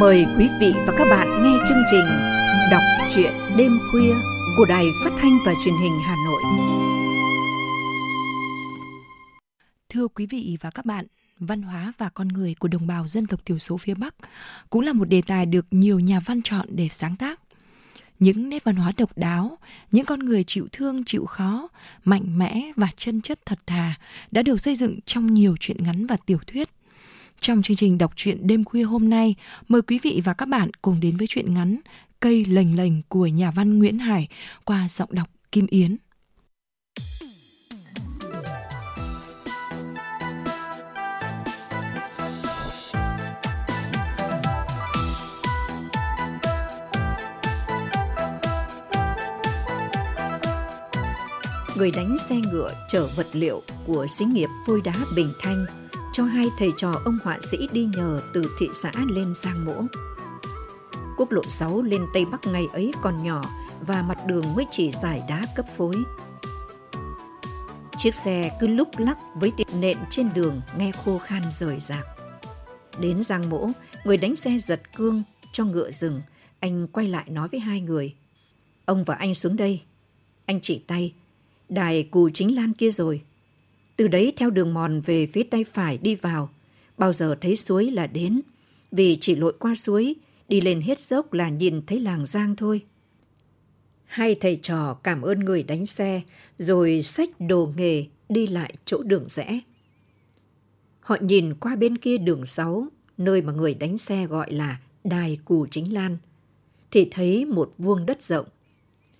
Mời quý vị và các bạn nghe chương trình Đọc truyện đêm khuya của Đài Phát Thanh và Truyền hình Hà Nội. Thưa quý vị và các bạn, văn hóa và con người của đồng bào dân tộc thiểu số phía Bắc cũng là một đề tài được nhiều nhà văn chọn để sáng tác. Những nét văn hóa độc đáo, những con người chịu thương, chịu khó, mạnh mẽ và chân chất thật thà đã được xây dựng trong nhiều truyện ngắn và tiểu thuyết. Trong chương trình Đọc truyện đêm khuya hôm nay, mời quý vị và các bạn cùng đến với truyện ngắn Cây Lềnh Lềnh của nhà văn Nguyễn Hải qua giọng đọc Kim Yến. Người đánh xe ngựa chở vật liệu của xí nghiệp phôi đá Bình Thanh cho hai thầy trò ông họa sĩ đi nhờ từ thị xã lên Giang Mỗ. Quốc lộ 6 lên Tây Bắc ngày ấy còn nhỏ và mặt đường mới chỉ dải đá cấp phối. Chiếc xe cứ lúc lắc với đệm nện trên đường nghe khô khan rời rạc. Đến Giang Mỗ, người đánh xe giật cương cho ngựa dừng. Anh quay lại nói với hai người. Ông và anh xuống đây. Anh chỉ tay. Đài Cù Chính Lan kia rồi. Từ đấy theo đường mòn về phía tay phải đi vào, bao giờ thấy suối là đến, vì chỉ lội qua suối, đi lên hết dốc là nhìn thấy làng Giang thôi. Hai thầy trò cảm ơn người đánh xe, rồi xách đồ nghề đi lại chỗ đường rẽ. Họ nhìn qua bên kia đường 6, nơi mà người đánh xe gọi là Đài Cù Chính Lan, thì thấy một vuông đất rộng.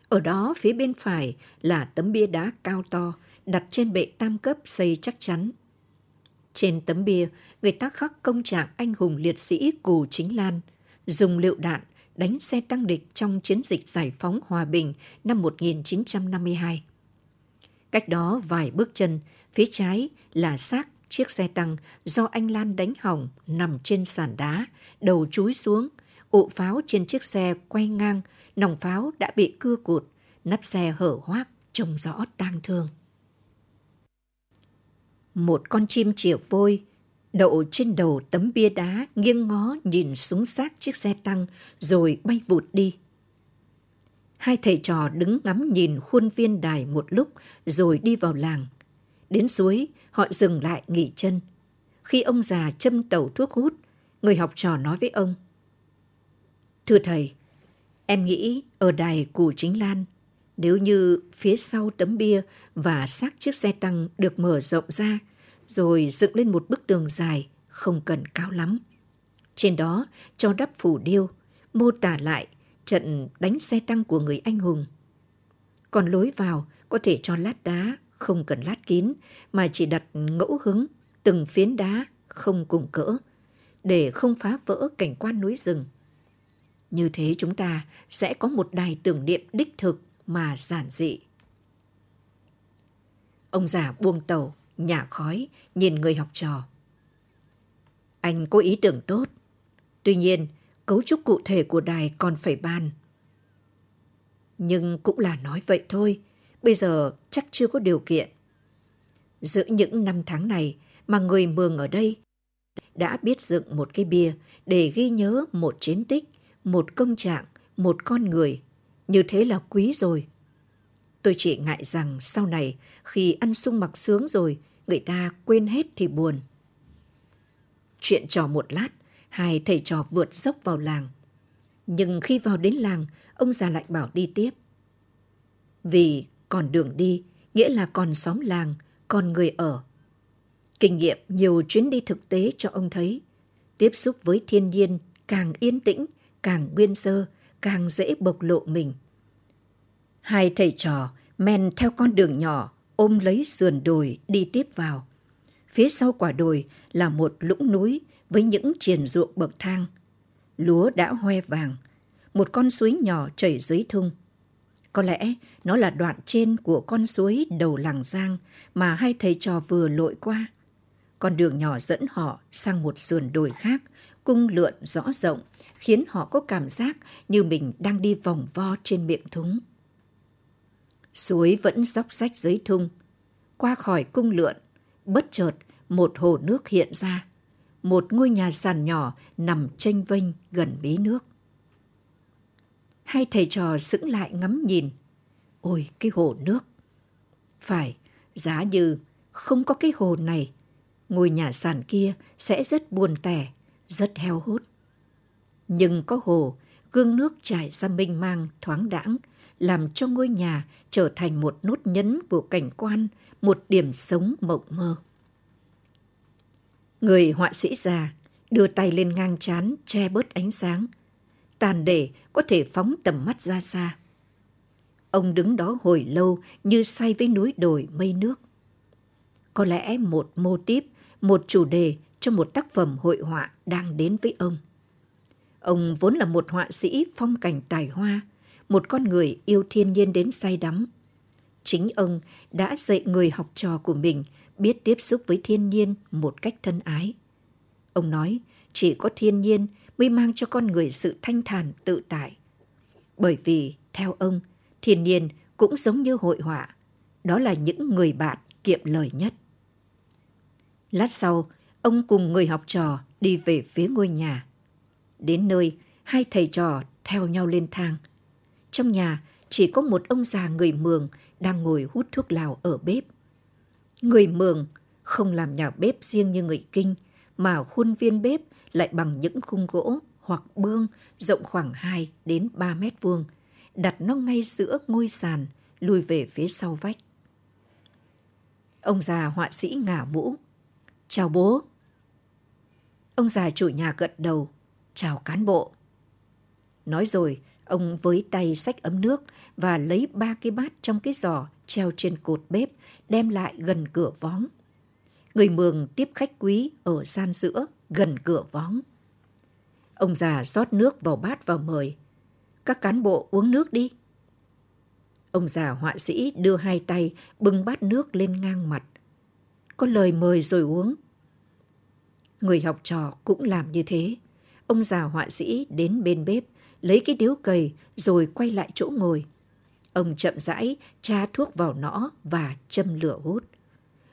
Ở đó phía bên phải là tấm bia đá cao to, đặt trên bệ tam cấp xây chắc chắn. Trên tấm bia, người ta khắc công trạng anh hùng liệt sĩ Cù Chính Lan, dùng lựu đạn đánh xe tăng địch trong chiến dịch giải phóng Hòa Bình năm 1952. Cách đó vài bước chân, phía trái là xác chiếc xe tăng do anh Lan đánh hỏng nằm trên sàn đá, đầu chúi xuống, ụ pháo trên chiếc xe quay ngang, nòng pháo đã bị cưa cụt, nắp xe hở hoác, trông rõ tang thương. Một con chim chìa vôi đậu trên đầu tấm bia đá nghiêng ngó nhìn xuống xác chiếc xe tăng rồi bay vụt đi. Hai thầy trò đứng ngắm nhìn khuôn viên đài một lúc rồi đi vào làng. Đến suối, họ dừng lại nghỉ chân. Khi ông già châm tẩu thuốc hút, người học trò nói với ông. Thưa thầy, em nghĩ ở Đài Cù Chính Lan, nếu như phía sau tấm bia và xác chiếc xe tăng được mở rộng ra, rồi dựng lên một bức tường dài, không cần cao lắm. Trên đó cho đắp phù điêu, mô tả lại trận đánh xe tăng của người anh hùng. Còn lối vào có thể cho lát đá, không cần lát kín, mà chỉ đặt ngẫu hứng, từng phiến đá không cùng cỡ, để không phá vỡ cảnh quan núi rừng. Như thế chúng ta sẽ có một đài tưởng niệm đích thực mà giản dị. Ông già buông tàu, nhả khói, nhìn người học trò. Anh có ý tưởng tốt, tuy nhiên cấu trúc cụ thể của đài còn phải bàn. Nhưng cũng là nói vậy thôi, bây giờ chắc chưa có điều kiện. Giữa những năm tháng này mà người Mường ở đây đã biết dựng một cái bia để ghi nhớ một chiến tích, một công trạng, một con người. Như thế là quý rồi. Tôi chỉ ngại rằng sau này khi ăn sung mặc sướng rồi, người ta quên hết thì buồn. Chuyện trò một lát, hai thầy trò vượt dốc vào làng. Nhưng khi vào đến làng, ông già lại bảo đi tiếp. Vì còn đường đi, nghĩa là còn xóm làng, còn người ở. Kinh nghiệm nhiều chuyến đi thực tế cho ông thấy, tiếp xúc với thiên nhiên càng yên tĩnh, càng nguyên sơ, càng dễ bộc lộ mình. Hai thầy trò men theo con đường nhỏ, ôm lấy sườn đồi đi tiếp vào. Phía sau quả đồi là một lũng núi với những triền ruộng bậc thang. Lúa đã hoe vàng, một con suối nhỏ chảy dưới thung. Có lẽ nó là đoạn trên của con suối đầu làng Giang mà hai thầy trò vừa lội qua. Con đường nhỏ dẫn họ sang một sườn đồi khác, cung lượn rõ rộng, khiến họ có cảm giác như mình đang đi vòng vo trên miệng thúng. Suối vẫn róc rách dưới thung. Qua khỏi cung lượn, bất chợt một hồ nước hiện ra. một ngôi nhà sàn nhỏ nằm chênh vênh gần bế nước. Hai thầy trò sững lại ngắm nhìn. Ôi, cái hồ nước! Phải, giá như không có cái hồ này, ngôi nhà sàn kia sẽ rất buồn tẻ, rất heo hút. Nhưng có hồ, gương nước chảy ra mênh mang, thoáng đãng, làm cho ngôi nhà trở thành một nốt nhấn của cảnh quan, một điểm sống mộng mơ. Người họa sĩ già đưa tay lên ngang trán che bớt ánh sáng, tàn để có thể phóng tầm mắt ra xa. Ông đứng đó hồi lâu như say với núi đồi mây nước. Có lẽ một mô típ, một chủ đề cho một tác phẩm hội họa đang đến với ông. Ông vốn là một họa sĩ phong cảnh tài hoa, một con người yêu thiên nhiên đến say đắm. Chính ông đã dạy người học trò của mình biết tiếp xúc với thiên nhiên một cách thân ái. Ông nói chỉ có thiên nhiên mới mang cho con người sự thanh thản tự tại. Bởi vì, theo ông, thiên nhiên cũng giống như hội họa, đó là những người bạn kiệm lời nhất. Lát sau, ông cùng người học trò đi về phía ngôi nhà. Đến nơi, hai thầy trò theo nhau lên thang. Trong nhà chỉ có một ông già người Mường đang ngồi hút thuốc lào ở bếp. Người Mường không làm nhà bếp riêng như người Kinh, mà khuôn viên bếp lại bằng những khung gỗ hoặc bương rộng khoảng 2 đến 3 mét vuông, đặt nó ngay giữa ngôi sàn, lùi về phía sau vách. Ông già họa sĩ ngả mũ. Chào bố. Ông già chủ nhà gật đầu. Chào cán bộ. Nói rồi, ông với tay xách ấm nước và lấy 3 cái bát trong cái giỏ treo trên cột bếp, đem lại gần cửa vóng. Người Mường tiếp khách quý ở gian giữa, gần cửa vóng. Ông già rót nước vào bát và mời. Các cán bộ uống nước đi. Ông già họa sĩ đưa hai tay bưng bát nước lên ngang mặt. Có lời mời rồi uống. Người học trò cũng làm như thế. Ông già họa sĩ đến bên bếp, lấy cái điếu cầy rồi quay lại chỗ ngồi. Ông chậm rãi tra thuốc vào nõ và châm lửa hút.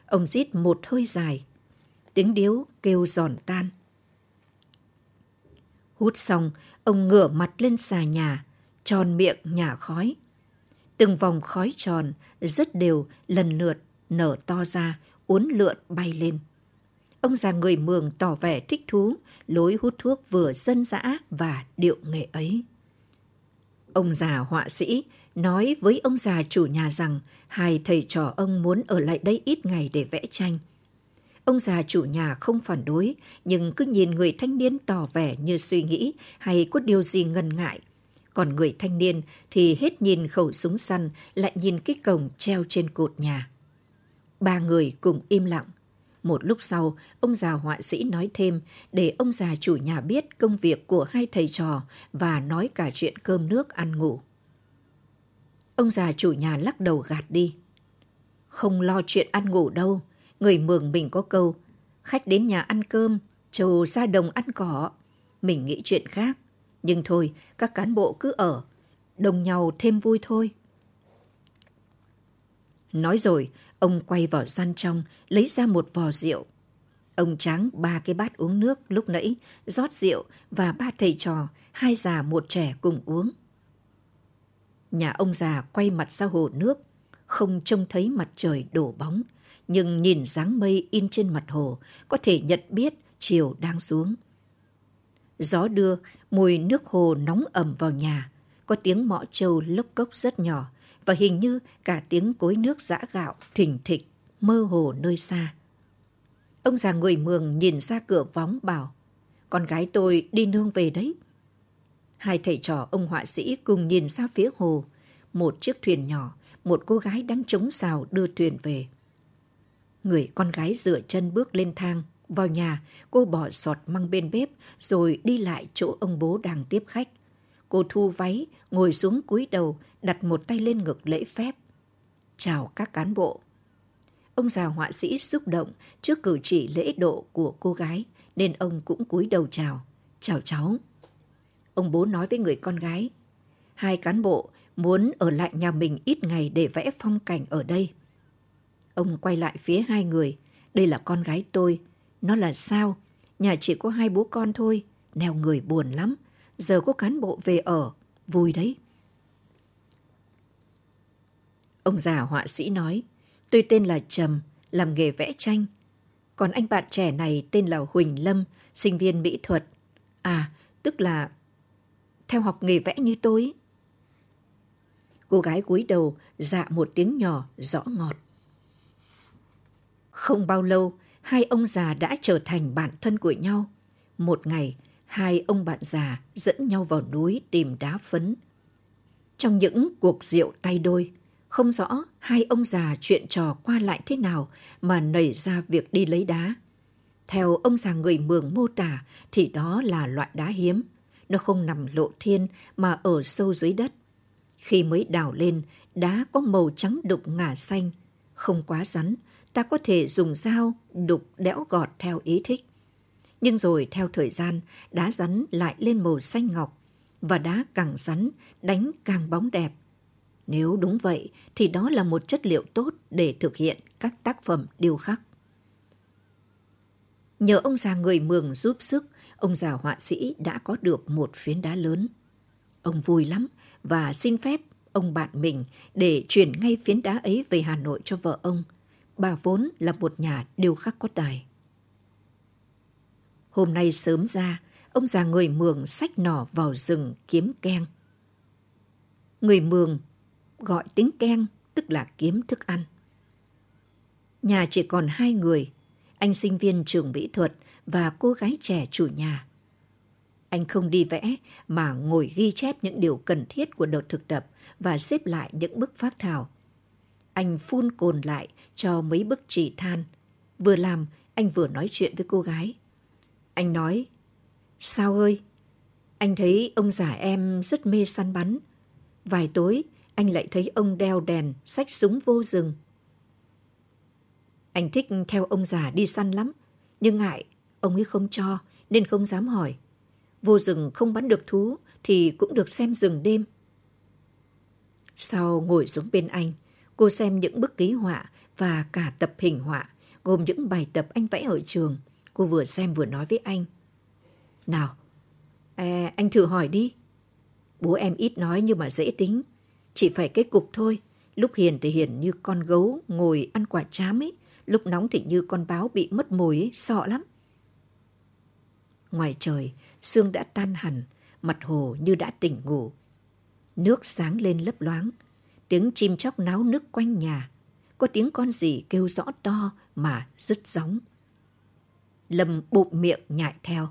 Ông rít một hơi dài. Tiếng điếu kêu giòn tan. Hút xong, ông ngửa mặt lên xà nhà, tròn miệng nhả khói. Từng vòng khói tròn rất đều lần lượt nở to ra, uốn lượn bay lên. Ông già người Mường tỏ vẻ thích thú lối hút thuốc vừa dân dã và điệu nghệ ấy. Ông già họa sĩ nói với ông già chủ nhà rằng hai thầy trò ông muốn ở lại đây ít ngày để vẽ tranh. Ông già chủ nhà không phản đối, nhưng cứ nhìn người thanh niên tỏ vẻ như suy nghĩ hay có điều gì ngần ngại. Còn người thanh niên thì hết nhìn khẩu súng săn lại nhìn cái cồng treo trên cột nhà. Ba người cùng im lặng. Một lúc sau, ông già họa sĩ nói thêm để ông già chủ nhà biết công việc của hai thầy trò và nói cả chuyện cơm nước ăn ngủ. Ông già chủ nhà lắc đầu gạt đi. Không lo chuyện ăn ngủ đâu. Người Mường mình có câu, khách đến nhà ăn cơm, trầu ra đồng ăn cỏ. Mình nghĩ chuyện khác. Nhưng thôi, các cán bộ cứ ở, đồng nhau thêm vui thôi. Nói rồi, ông quay vào gian trong, lấy ra một vò rượu. Ông tráng 3 cái bát uống nước lúc nãy, rót rượu và 3 thầy trò, 2 già một trẻ cùng uống. Nhà ông già quay mặt ra hồ nước, không trông thấy mặt trời đổ bóng. Nhưng nhìn dáng mây in trên mặt hồ, có thể nhận biết chiều đang xuống. Gió đưa, mùi nước hồ nóng ẩm vào nhà, có tiếng mõ trâu lốc cốc rất nhỏ, và hình như cả tiếng cối nước giã gạo thình thịch, mơ hồ nơi xa. Ông già người Mường nhìn ra cửa vóng bảo, con gái tôi đi nương về đấy. Hai thầy trò ông họa sĩ cùng nhìn ra phía hồ, một chiếc thuyền nhỏ, một cô gái đang chống sào đưa thuyền về. Người con gái rửa chân bước lên thang, vào nhà, cô bỏ sọt măng bên bếp, rồi đi lại chỗ ông bố đang tiếp khách. Cô thu váy, ngồi xuống cúi đầu, đặt một tay lên ngực lễ phép. Chào các cán bộ. Ông già họa sĩ xúc động trước cử chỉ lễ độ của cô gái, nên ông cũng cúi đầu chào. Chào cháu. Ông bố nói với người con gái, hai cán bộ muốn ở lại nhà mình ít ngày để vẽ phong cảnh ở đây. Ông quay lại phía hai người. Đây là con gái tôi. Nó là sao? Nhà chỉ có hai bố con thôi, nèo người buồn lắm. Giờ có cán bộ về ở, vui đấy. Ông già họa sĩ nói, tôi tên là Trầm, làm nghề vẽ tranh. Còn anh bạn trẻ này tên là Huỳnh Lâm, sinh viên mỹ thuật. À, tức là theo học nghề vẽ như tôi. Cô gái cúi đầu dạ một tiếng nhỏ rõ ngọt. Không bao lâu, hai ông già đã trở thành bạn thân của nhau. Một ngày, hai ông bạn già dẫn nhau vào núi tìm đá phấn. Trong những cuộc rượu tay đôi, không rõ hai ông già chuyện trò qua lại thế nào mà nảy ra việc đi lấy đá. Theo ông già người Mường mô tả thì đó là loại đá hiếm. Nó không nằm lộ thiên mà ở sâu dưới đất. Khi mới đào lên, đá có màu trắng đục ngả xanh. Không quá rắn, ta có thể dùng dao đục đẽo gọt theo ý thích. Nhưng rồi theo thời gian, đá rắn lại lên màu xanh ngọc. Và đá càng rắn, đánh càng bóng đẹp. Nếu đúng vậy thì đó là một chất liệu tốt để thực hiện các tác phẩm điêu khắc. Nhờ ông già người Mường giúp sức, ông già họa sĩ đã có được một phiến đá lớn. Ông vui lắm và xin phép ông bạn mình để chuyển ngay phiến đá ấy về Hà Nội cho vợ ông. Bà vốn là một nhà điêu khắc có tài. Hôm nay sớm ra, ông già người Mường xách nỏ vào rừng kiếm keng. Người Mường gọi tiếng keng tức là kiếm thức ăn. Nhà chỉ còn hai người, anh sinh viên trường mỹ thuật và cô gái trẻ chủ nhà. Anh không đi vẽ mà ngồi ghi chép những điều cần thiết của đợt thực tập và xếp lại những bức phác thảo. Anh phun cồn lại cho mấy bức chỉ than. Vừa làm, anh vừa nói chuyện với cô gái. Anh nói, sao ơi, anh thấy ông già em rất mê săn bắn. Vài tối, anh lại thấy ông đeo đèn, xách súng vô rừng. Anh thích theo ông già đi săn lắm, nhưng ngại, ông ấy không cho nên không dám hỏi. Vô rừng không bắn được thú thì cũng được xem rừng đêm. Sau ngồi xuống bên anh, cô xem những bức ký họa và cả tập hình họa, gồm những bài tập anh vẽ ở trường. Cô vừa xem vừa nói với anh. Nào, anh thử hỏi đi. Bố em ít nói nhưng mà dễ tính. Chỉ phải cái cục thôi. Lúc hiền thì hiền như con gấu ngồi ăn quả trám ấy. Lúc nóng thì như con báo bị mất mồi ấy, sợ lắm. Ngoài trời, sương đã tan hẳn, mặt hồ như đã tỉnh ngủ. Nước sáng lên lấp loáng. Tiếng chim chóc náo nức quanh nhà. Có tiếng con gì kêu rõ to mà rứt gióng. Lâm bụm miệng nhại theo.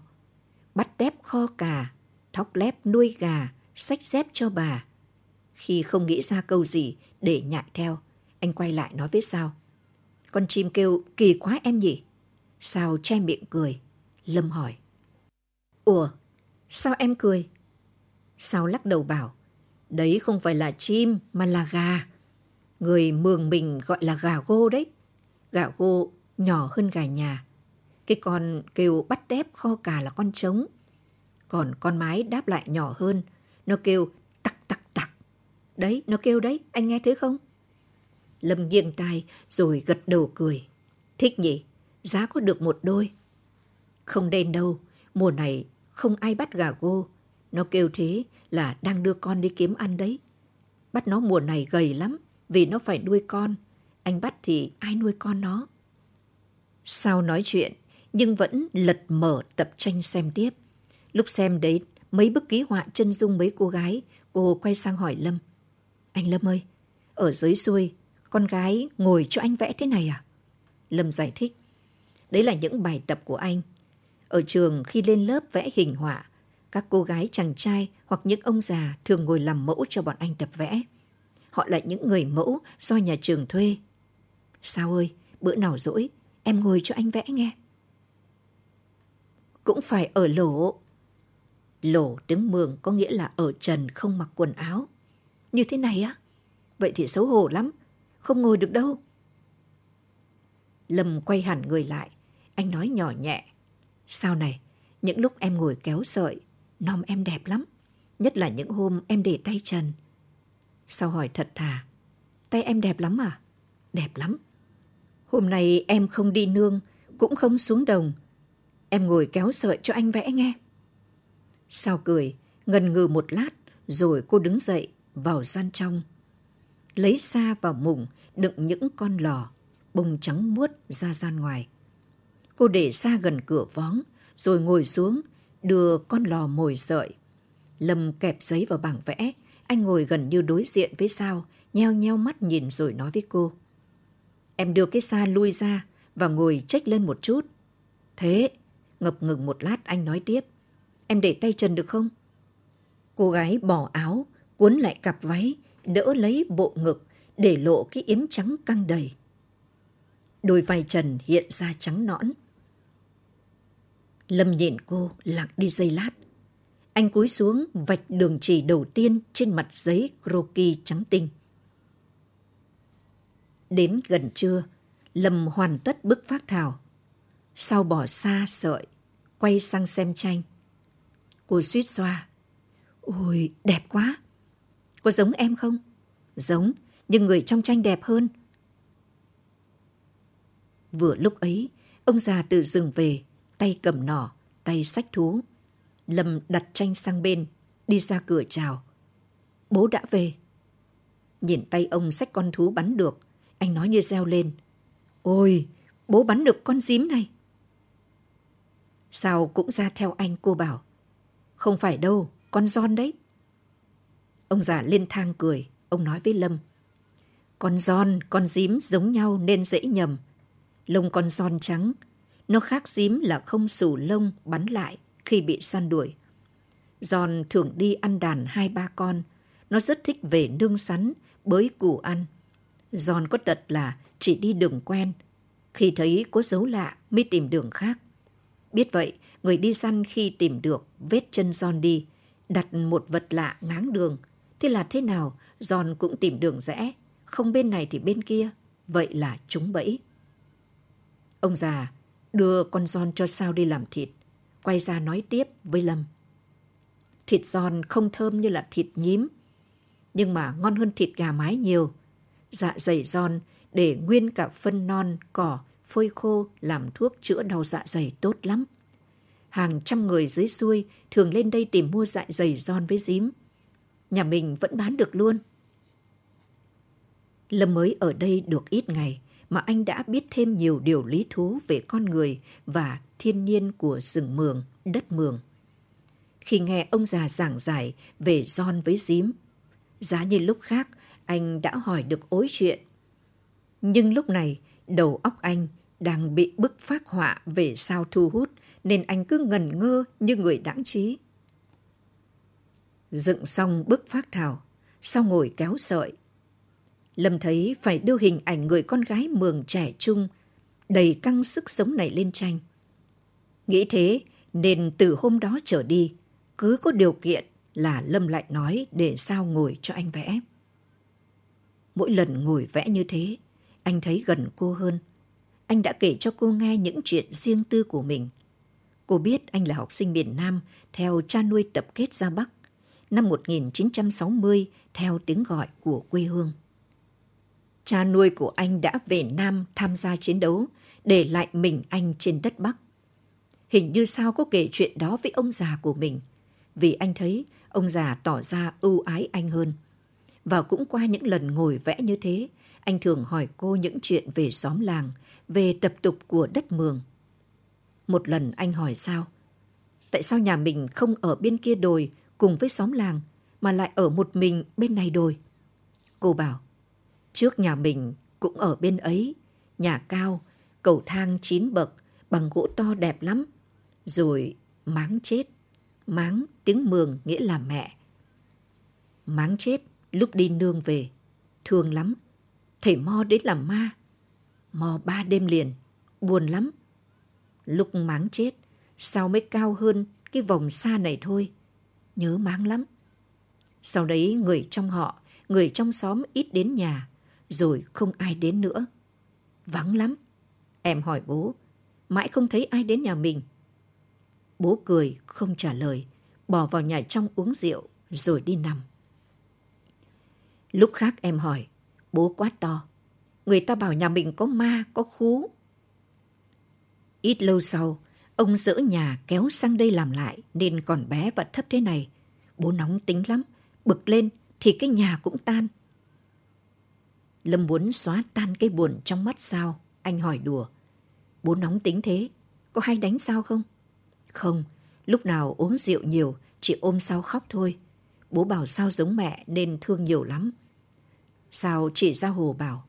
Bắt tép kho cà, thóc lép nuôi gà, xách dép cho bà. Khi không nghĩ ra câu gì để nhại theo, anh quay lại nói với Sao. Con chim kêu kỳ quá em nhỉ? Sao che miệng cười. Lâm hỏi. Ủa, sao em cười? Sao lắc đầu bảo. Đấy không phải là chim mà là gà. Người Mường mình gọi là gà gô đấy. Gà gô nhỏ hơn gà nhà. Cái con kêu bắt đép kho cà là con trống. Còn con mái đáp lại nhỏ hơn. Nó kêu tắc tắc tắc. Đấy, nó kêu đấy, anh nghe thấy không? Lâm nghiêng tai rồi gật đầu cười. Thích nhỉ, giá có được một đôi. Không đen đâu, mùa này không ai bắt gà gô. Nó kêu thế là đang đưa con đi kiếm ăn đấy. Bắt nó mùa này gầy lắm vì nó phải nuôi con. Anh bắt thì ai nuôi con nó? Sao nói chuyện nhưng vẫn lật mở tập tranh xem tiếp. Lúc xem đấy mấy bức ký họa chân dung mấy cô gái, cô quay sang hỏi Lâm. Anh Lâm ơi, ở dưới xuôi, con gái ngồi cho anh vẽ thế này à? Lâm giải thích. Đấy là những bài tập của anh. Ở trường khi lên lớp vẽ hình họa, các cô gái chàng trai hoặc những ông già thường ngồi làm mẫu cho bọn anh tập vẽ. Họ là những người mẫu do nhà trường thuê. Sao ơi, bữa nào rỗi, em ngồi cho anh vẽ nghe. Cũng phải ở lỗ. Lỗ tiếng Mường có nghĩa là ở trần không mặc quần áo. Như thế này á? Vậy thì xấu hổ lắm, không ngồi được đâu. Lâm quay hẳn người lại, anh nói nhỏ nhẹ. Sao này, những lúc em ngồi kéo sợi, nom em đẹp lắm, nhất là những hôm em để tay trần. Sao hỏi thật thà, tay em đẹp lắm à? Đẹp lắm. Hôm nay em không đi nương, cũng không xuống đồng. Em ngồi kéo sợi cho anh vẽ nghe. Sao cười, ngần ngừ một lát, rồi cô đứng dậy, vào gian trong. Lấy sa vào mùng, đựng những con lò, bông trắng muốt ra gian ngoài. Cô để sa gần cửa vóng, rồi ngồi xuống, đưa con lò mồi sợi. Lâm kẹp giấy vào bảng vẽ, anh ngồi gần như đối diện với sao, nheo nheo mắt nhìn rồi nói với cô. Em đưa cái sa lui ra và ngồi chếch lên một chút. Thế, ngập ngừng một lát anh nói tiếp. Em để tay trần được không? Cô gái bỏ áo, cuốn lại cặp váy, đỡ lấy bộ ngực, để lộ cái yếm trắng căng đầy. Đôi vai trần hiện ra trắng nõn. Lâm nhìn cô lạc đi giây lát. Anh cúi xuống vạch đường chỉ đầu tiên trên mặt giấy croquis trắng tinh. Đến gần trưa, Lâm hoàn tất bức phác thảo. Sau bỏ xa sợi, quay sang xem tranh. Cô suýt xoa. Ôi, đẹp quá. Có giống em không? Giống, nhưng người trong tranh đẹp hơn. Vừa lúc ấy, ông già từ rừng về, tay cầm nỏ, tay xách thú. Lâm đặt tranh sang bên, đi ra cửa chào. Bố đã về. Nhìn tay ông xách con thú bắn được, anh nói như reo lên. Ôi, bố bắn được con dím này. Sao cũng ra theo anh, cô bảo. Không phải đâu, con giòn đấy. Ông già lên thang cười, ông nói với Lâm. Con giòn, con dím giống nhau nên dễ nhầm. Lông con giòn trắng, nó khác dím là không xù lông bắn lại khi bị săn đuổi. Giòn thường đi ăn đàn 2-3 con, nó rất thích về nương sắn, bới củ ăn. Giòn có tật là chỉ đi đường quen, khi thấy có dấu lạ mới tìm đường khác. Biết vậy, người đi săn khi tìm được vết chân giòn đi, đặt một vật lạ ngáng đường. Thế là thế nào, giòn cũng tìm đường rẽ, không bên này thì bên kia, vậy là trúng bẫy. Ông già đưa con giòn cho sao đi làm thịt, quay ra nói tiếp với Lâm. Thịt giòn không thơm như là thịt nhím, nhưng mà ngon hơn thịt gà mái nhiều. Dạ dày giòn để nguyên cả phân non, cỏ, phơi khô làm thuốc chữa đau dạ dày tốt lắm. Hàng trăm người dưới xuôi thường lên đây tìm mua dạ dày giòn với dím. Nhà mình vẫn bán được luôn. Lâm mới ở đây được ít ngày mà anh đã biết thêm nhiều điều lý thú về con người và thiên nhiên của rừng Mường, đất Mường. Khi nghe ông già giảng giải về giòn với dím, giá như lúc khác anh đã hỏi được ối chuyện. Nhưng lúc này, đầu óc anh đang bị bức phác họa về sao thu hút, nên anh cứ ngẩn ngơ như người đãng trí. Dựng xong bức phác thảo, sao ngồi kéo sợi. Lâm thấy phải đưa hình ảnh người con gái Mường trẻ trung, đầy căng sức sống này lên tranh. Nghĩ thế, nên từ hôm đó trở đi, cứ có điều kiện là Lâm lại nói để sao ngồi cho anh vẽ. Mỗi lần ngồi vẽ như thế, anh thấy gần cô hơn. Anh đã kể cho cô nghe những chuyện riêng tư của mình. Cô biết anh là học sinh miền Nam, theo cha nuôi tập kết ra Bắc, năm 1960 theo tiếng gọi của quê hương. Cha nuôi của anh đã về Nam tham gia chiến đấu, để lại mình anh trên đất Bắc. Hình như sao có kể chuyện đó với ông già của mình, vì anh thấy ông già tỏ ra ưu ái anh hơn. Và cũng qua những lần ngồi vẽ như thế, anh thường hỏi cô những chuyện về xóm làng, về tập tục của đất Mường. Một lần anh hỏi sao? Tại sao nhà mình không ở bên kia đồi cùng với xóm làng, mà lại ở một mình bên này đồi? Cô bảo, trước nhà mình cũng ở bên ấy, nhà cao, cầu thang 9 bậc, bằng gỗ to đẹp lắm. Rồi máng chết, máng tiếng Mường nghĩa là mẹ. Máng chết lúc đi nương về, thương lắm. Thầy mo đến làm ma, mò 3 đêm liền, buồn lắm. Lúc máng chết, sao mới cao hơn cái vòng xa này thôi, nhớ máng lắm. Sau đấy người trong họ, người trong xóm ít đến nhà, rồi không ai đến nữa. Vắng lắm. Em hỏi bố, mãi không thấy ai đến nhà mình. Bố cười, không trả lời, bỏ vào nhà trong uống rượu, rồi đi nằm. Lúc khác em hỏi, bố quát to, người ta bảo nhà mình có ma, có khú. Ít lâu sau, Ông dỡ nhà kéo sang đây làm lại nên còn bé và thấp thế này. Bố nóng tính lắm, bực lên thì cái nhà cũng tan. Lâm muốn xóa tan cái buồn trong mắt sao? Anh hỏi đùa. Bố nóng tính thế, có hay đánh sao không? Không, lúc nào uống rượu nhiều, chỉ ôm Sao khóc thôi. Bố bảo Sao giống mẹ nên thương nhiều lắm. Sao chỉ ra hồ bảo,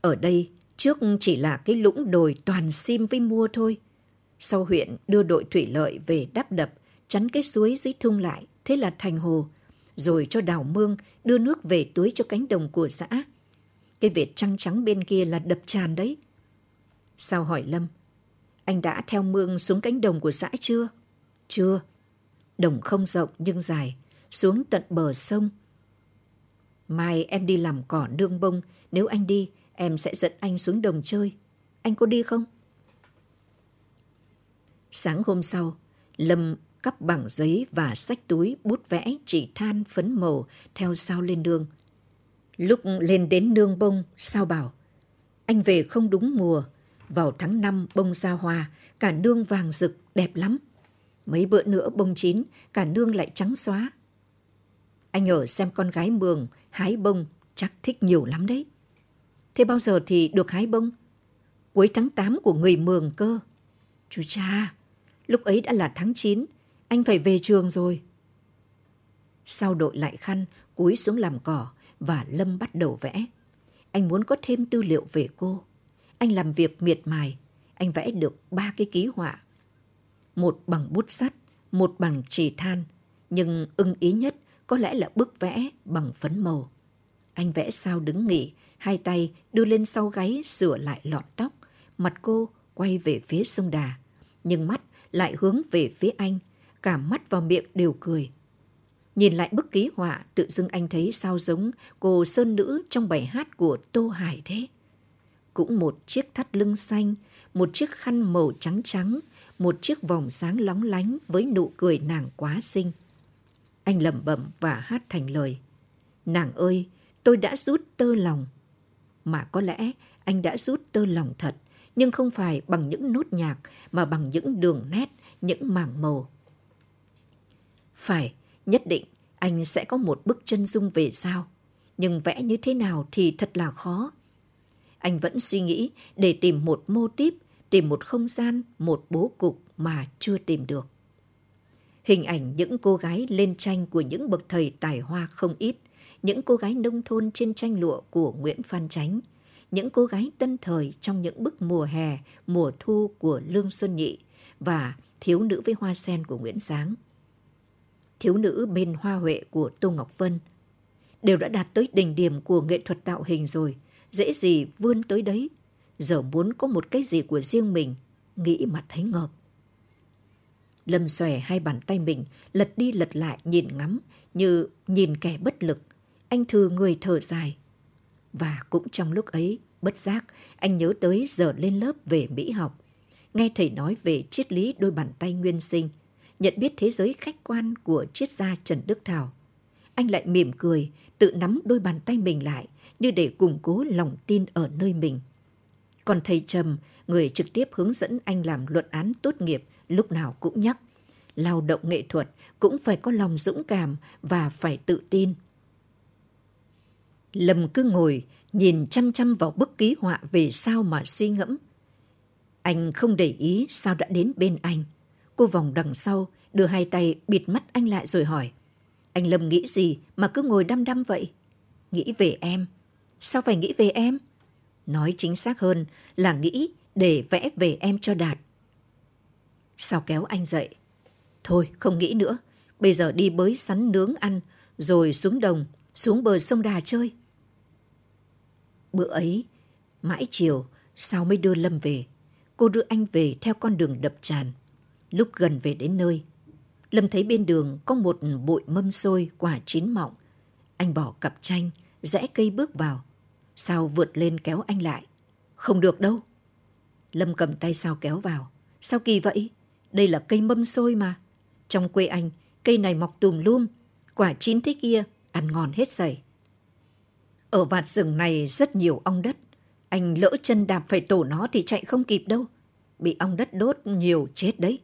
ở đây trước chỉ là cái lũng đồi toàn sim với mua thôi. Sau huyện đưa đội thủy lợi về đắp đập, chắn cái suối dưới thung lại, thế là thành hồ. Rồi cho đào mương, đưa nước về tưới cho cánh đồng của xã. Cái vệt trăng trắng bên kia là đập tràn đấy. Sao hỏi Lâm, anh đã theo mương xuống cánh đồng của xã chưa? Chưa. Đồng không rộng nhưng dài, xuống tận bờ sông. Mai em đi làm cỏ nương bông, nếu anh đi, em sẽ dẫn anh xuống đồng chơi. Anh có đi không? Sáng hôm sau, Lâm cắp bảng giấy và xách túi, bút vẽ, chỉ than, phấn màu, theo Sao lên nương. Lúc lên đến nương bông, Sao bảo, anh về không đúng mùa, vào tháng 5 bông ra hoa, cả nương vàng rực, đẹp lắm. Mấy bữa nữa bông chín, cả nương lại trắng xóa. Anh ở xem con gái Mường hái bông, chắc thích nhiều lắm đấy. Thế bao giờ thì được hái bông? Cuối tháng 8 của người Mường cơ. Chú cha, lúc ấy đã là tháng 9, anh phải về trường rồi. Sau đội lại khăn, cúi xuống làm cỏ và Lâm bắt đầu vẽ. Anh muốn có thêm tư liệu về cô. Anh làm việc miệt mài, anh vẽ được 3 cái ký họa. Một bằng bút sắt, một bằng chì than, nhưng ưng ý nhất có lẽ là bức vẽ bằng phấn màu. Anh vẽ Sao đứng nghỉ, hai tay đưa lên sau gáy sửa lại lọn tóc, mặt cô quay về phía sông Đà, nhưng mắt lại hướng về phía anh, cả mắt vào miệng đều cười. Nhìn lại bức ký họa, tự dưng anh thấy Sao giống cô sơn nữ trong bài hát của Tô Hải thế. Cũng một chiếc thắt lưng xanh, một chiếc khăn màu trắng trắng, một chiếc vòng sáng lóng lánh với nụ cười nàng quá xinh. Anh lẩm bẩm và hát thành lời. Nàng ơi, tôi đã rút tơ lòng. Mà có lẽ anh đã rút tơ lòng thật, nhưng không phải bằng những nốt nhạc mà bằng những đường nét, những mảng màu. Phải, nhất định anh sẽ có một bức chân dung về Sao, nhưng vẽ như thế nào thì thật là khó. Anh vẫn suy nghĩ để tìm một mô típ, tìm một không gian, một bố cục mà chưa tìm được. Hình ảnh những cô gái lên tranh của những bậc thầy tài hoa không ít, những cô gái nông thôn trên tranh lụa của Nguyễn Phan Chánh, những cô gái tân thời trong những bức mùa hè, mùa thu của Lương Xuân Nhị và thiếu nữ với hoa sen của Nguyễn Sáng, thiếu nữ bên hoa huệ của Tô Ngọc Vân đều đã đạt tới đỉnh điểm của nghệ thuật tạo hình rồi, dễ gì vươn tới đấy. Giờ muốn có một cái gì của riêng mình, nghĩ mà thấy ngợp. Lâm xòe hai bàn tay mình, lật đi lật lại nhìn ngắm, như nhìn kẻ bất lực. Anh thừ người thở dài. Và cũng trong lúc ấy, bất giác, anh nhớ tới giờ lên lớp về Mỹ học. Nghe thầy nói về triết lý đôi bàn tay nguyên sinh, nhận biết thế giới khách quan của triết gia Trần Đức Thảo. Anh lại mỉm cười, tự nắm đôi bàn tay mình lại, như để củng cố lòng tin ở nơi mình. Còn thầy Trầm, người trực tiếp hướng dẫn anh làm luận án tốt nghiệp, lúc nào cũng nhắc, lao động nghệ thuật cũng phải có lòng dũng cảm và phải tự tin. Lâm cứ ngồi, nhìn chăm chăm vào bức ký họa về Sao mà suy ngẫm. Anh không để ý Sao đã đến bên anh. Cô vòng đằng sau, đưa hai tay bịt mắt anh lại rồi hỏi. Anh Lâm nghĩ gì mà cứ ngồi đăm đăm vậy? Nghĩ về em. Sao phải nghĩ về em? Nói chính xác hơn là nghĩ để vẽ về em cho đạt. Sao kéo anh dậy. Thôi không nghĩ nữa, bây giờ đi bới sắn nướng ăn, rồi xuống đồng, xuống bờ sông Đà chơi. Bữa ấy, mãi chiều, Sao mới đưa Lâm về. Cô đưa anh về theo con đường đập tràn. Lúc gần về đến nơi, Lâm thấy bên đường có một bụi mâm xôi, quả chín mọng. Anh bỏ cặp tranh, rẽ cây bước vào. Sao vượt lên kéo anh lại. Không được đâu. Lâm cầm tay Sao kéo vào. Sao kỳ vậy? Đây là cây mâm xôi mà. Trong quê anh, cây này mọc tùm lum, quả chín thế kia, ăn ngon hết sảy. Ở vạt rừng này rất nhiều ong đất. Anh lỡ chân đạp phải tổ nó thì chạy không kịp đâu. bị ong đất đốt nhiều chết đấy.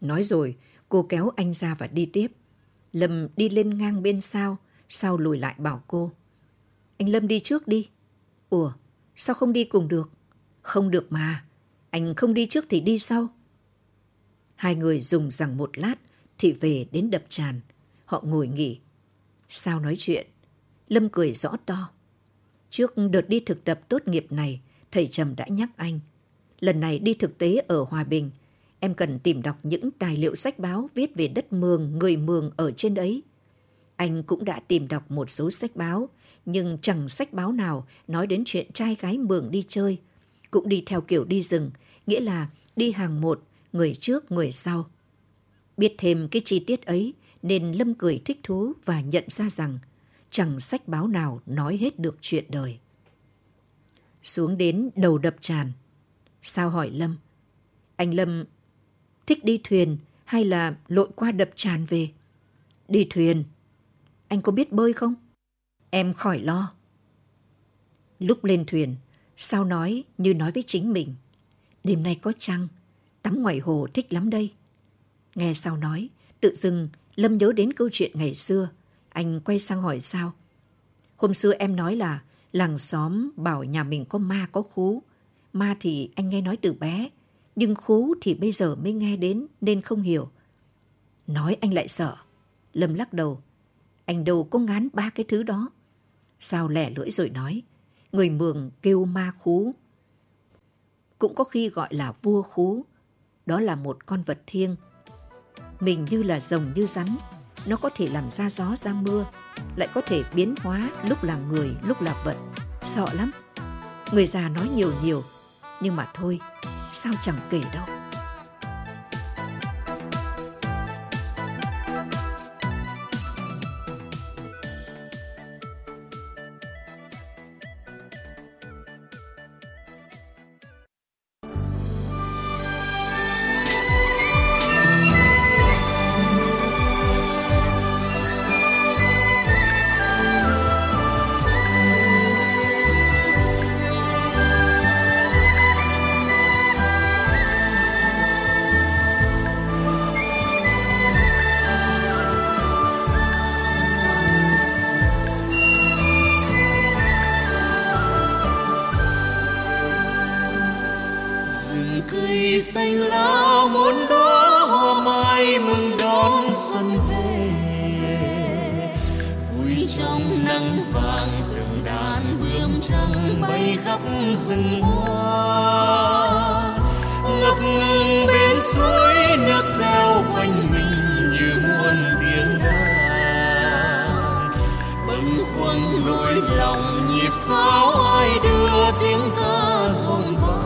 Nói rồi, cô kéo anh ra và đi tiếp. Lâm đi lên ngang bên sau, sau lùi lại bảo cô. Anh Lâm đi trước đi. Ủa, sao không đi cùng được? Không được mà, anh không đi trước thì đi sau. Hai người dùng rằng một lát thì về đến đập tràn. Họ ngồi nghỉ. Sao nói chuyện? Lâm cười rõ to. Trước đợt đi thực tập tốt nghiệp này, thầy Trầm đã nhắc anh. Lần này đi thực tế ở Hòa Bình, em cần tìm đọc những tài liệu sách báo viết về đất Mường, người Mường ở trên ấy. Anh cũng đã tìm đọc một số sách báo, nhưng chẳng sách báo nào nói đến chuyện trai gái Mường đi chơi. Cũng đi theo kiểu đi rừng, nghĩa là đi hàng một, người trước, người sau. Biết thêm cái chi tiết ấy, nên Lâm cười thích thú và nhận ra rằng chẳng sách báo nào nói hết được chuyện đời. Xuống đến đầu đập tràn, Sao hỏi Lâm. Anh Lâm thích đi thuyền hay là lội qua đập tràn về? Đi thuyền. Anh có biết bơi không? Em khỏi lo. Lúc lên thuyền, Sao nói như nói với chính mình. Đêm nay có trăng, tắm ngoài hồ thích lắm đây. Nghe Sao nói, tự dưng Lâm nhớ đến câu chuyện ngày xưa. Anh quay sang hỏi Sao. Hôm xưa em nói là làng xóm bảo nhà mình có ma có khú. Ma thì anh nghe nói từ bé, nhưng khú thì bây giờ mới nghe đến nên không hiểu. Nói anh lại sợ. Lâm lắc đầu. Anh đâu có ngán ba cái thứ đó. Sao lẻ lưỡi rồi nói. Người Mường kêu ma khú, cũng có khi gọi là vua khú. Đó là một con vật thiêng. Mình như là rồng như rắn. Nó có thể làm ra gió ra mưa, lại có thể biến hóa lúc là người lúc là vật. Sợ lắm. Người già nói nhiều, nhưng mà thôi, Sao chẳng kể đâu. Xanh lá muôn đó hoa mai mừng đón xuân về, vui trong nắng vàng từng đàn bướm trắng bay khắp rừng hoa, ngập ngừng bên suối nước reo quanh mình như muôn tiếng đàn, bâng khuâng nỗi lòng nhịp sáo ai đưa tiếng ca rộn vang.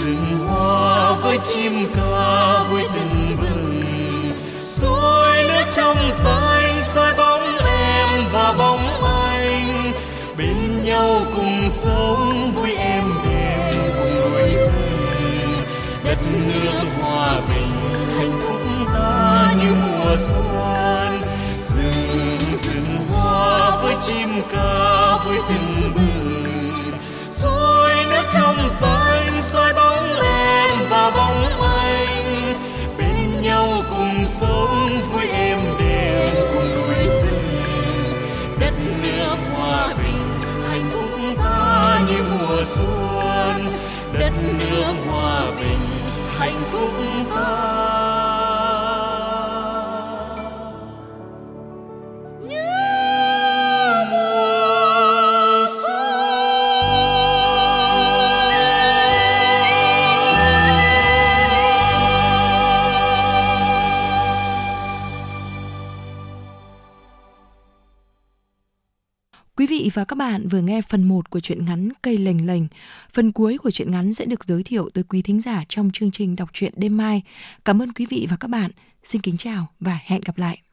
Rừng hoa với chim ca với từng bừng, suối nước trong xanh soi bóng em và bóng anh, bên nhau cùng sống vui em đêm cùng núi rừng, đất nước hòa bình hạnh phúc ta như mùa xuân. Rừng hoa với chim ca với từng bừng, suối nước trong xanh soi bóng và bóng anh, bên nhau cùng sống vui êm đềm cùng núi rừng, đất nước hòa bình hạnh phúc. đất nước hòa bình hạnh phúc ta. Và các bạn vừa nghe phần 1 của truyện ngắn Cây Lềnh Lềnh. Phần cuối của truyện ngắn sẽ được giới thiệu tới quý thính giả trong chương trình đọc truyện đêm mai. Cảm ơn quý vị và các bạn. Xin kính chào và hẹn gặp lại.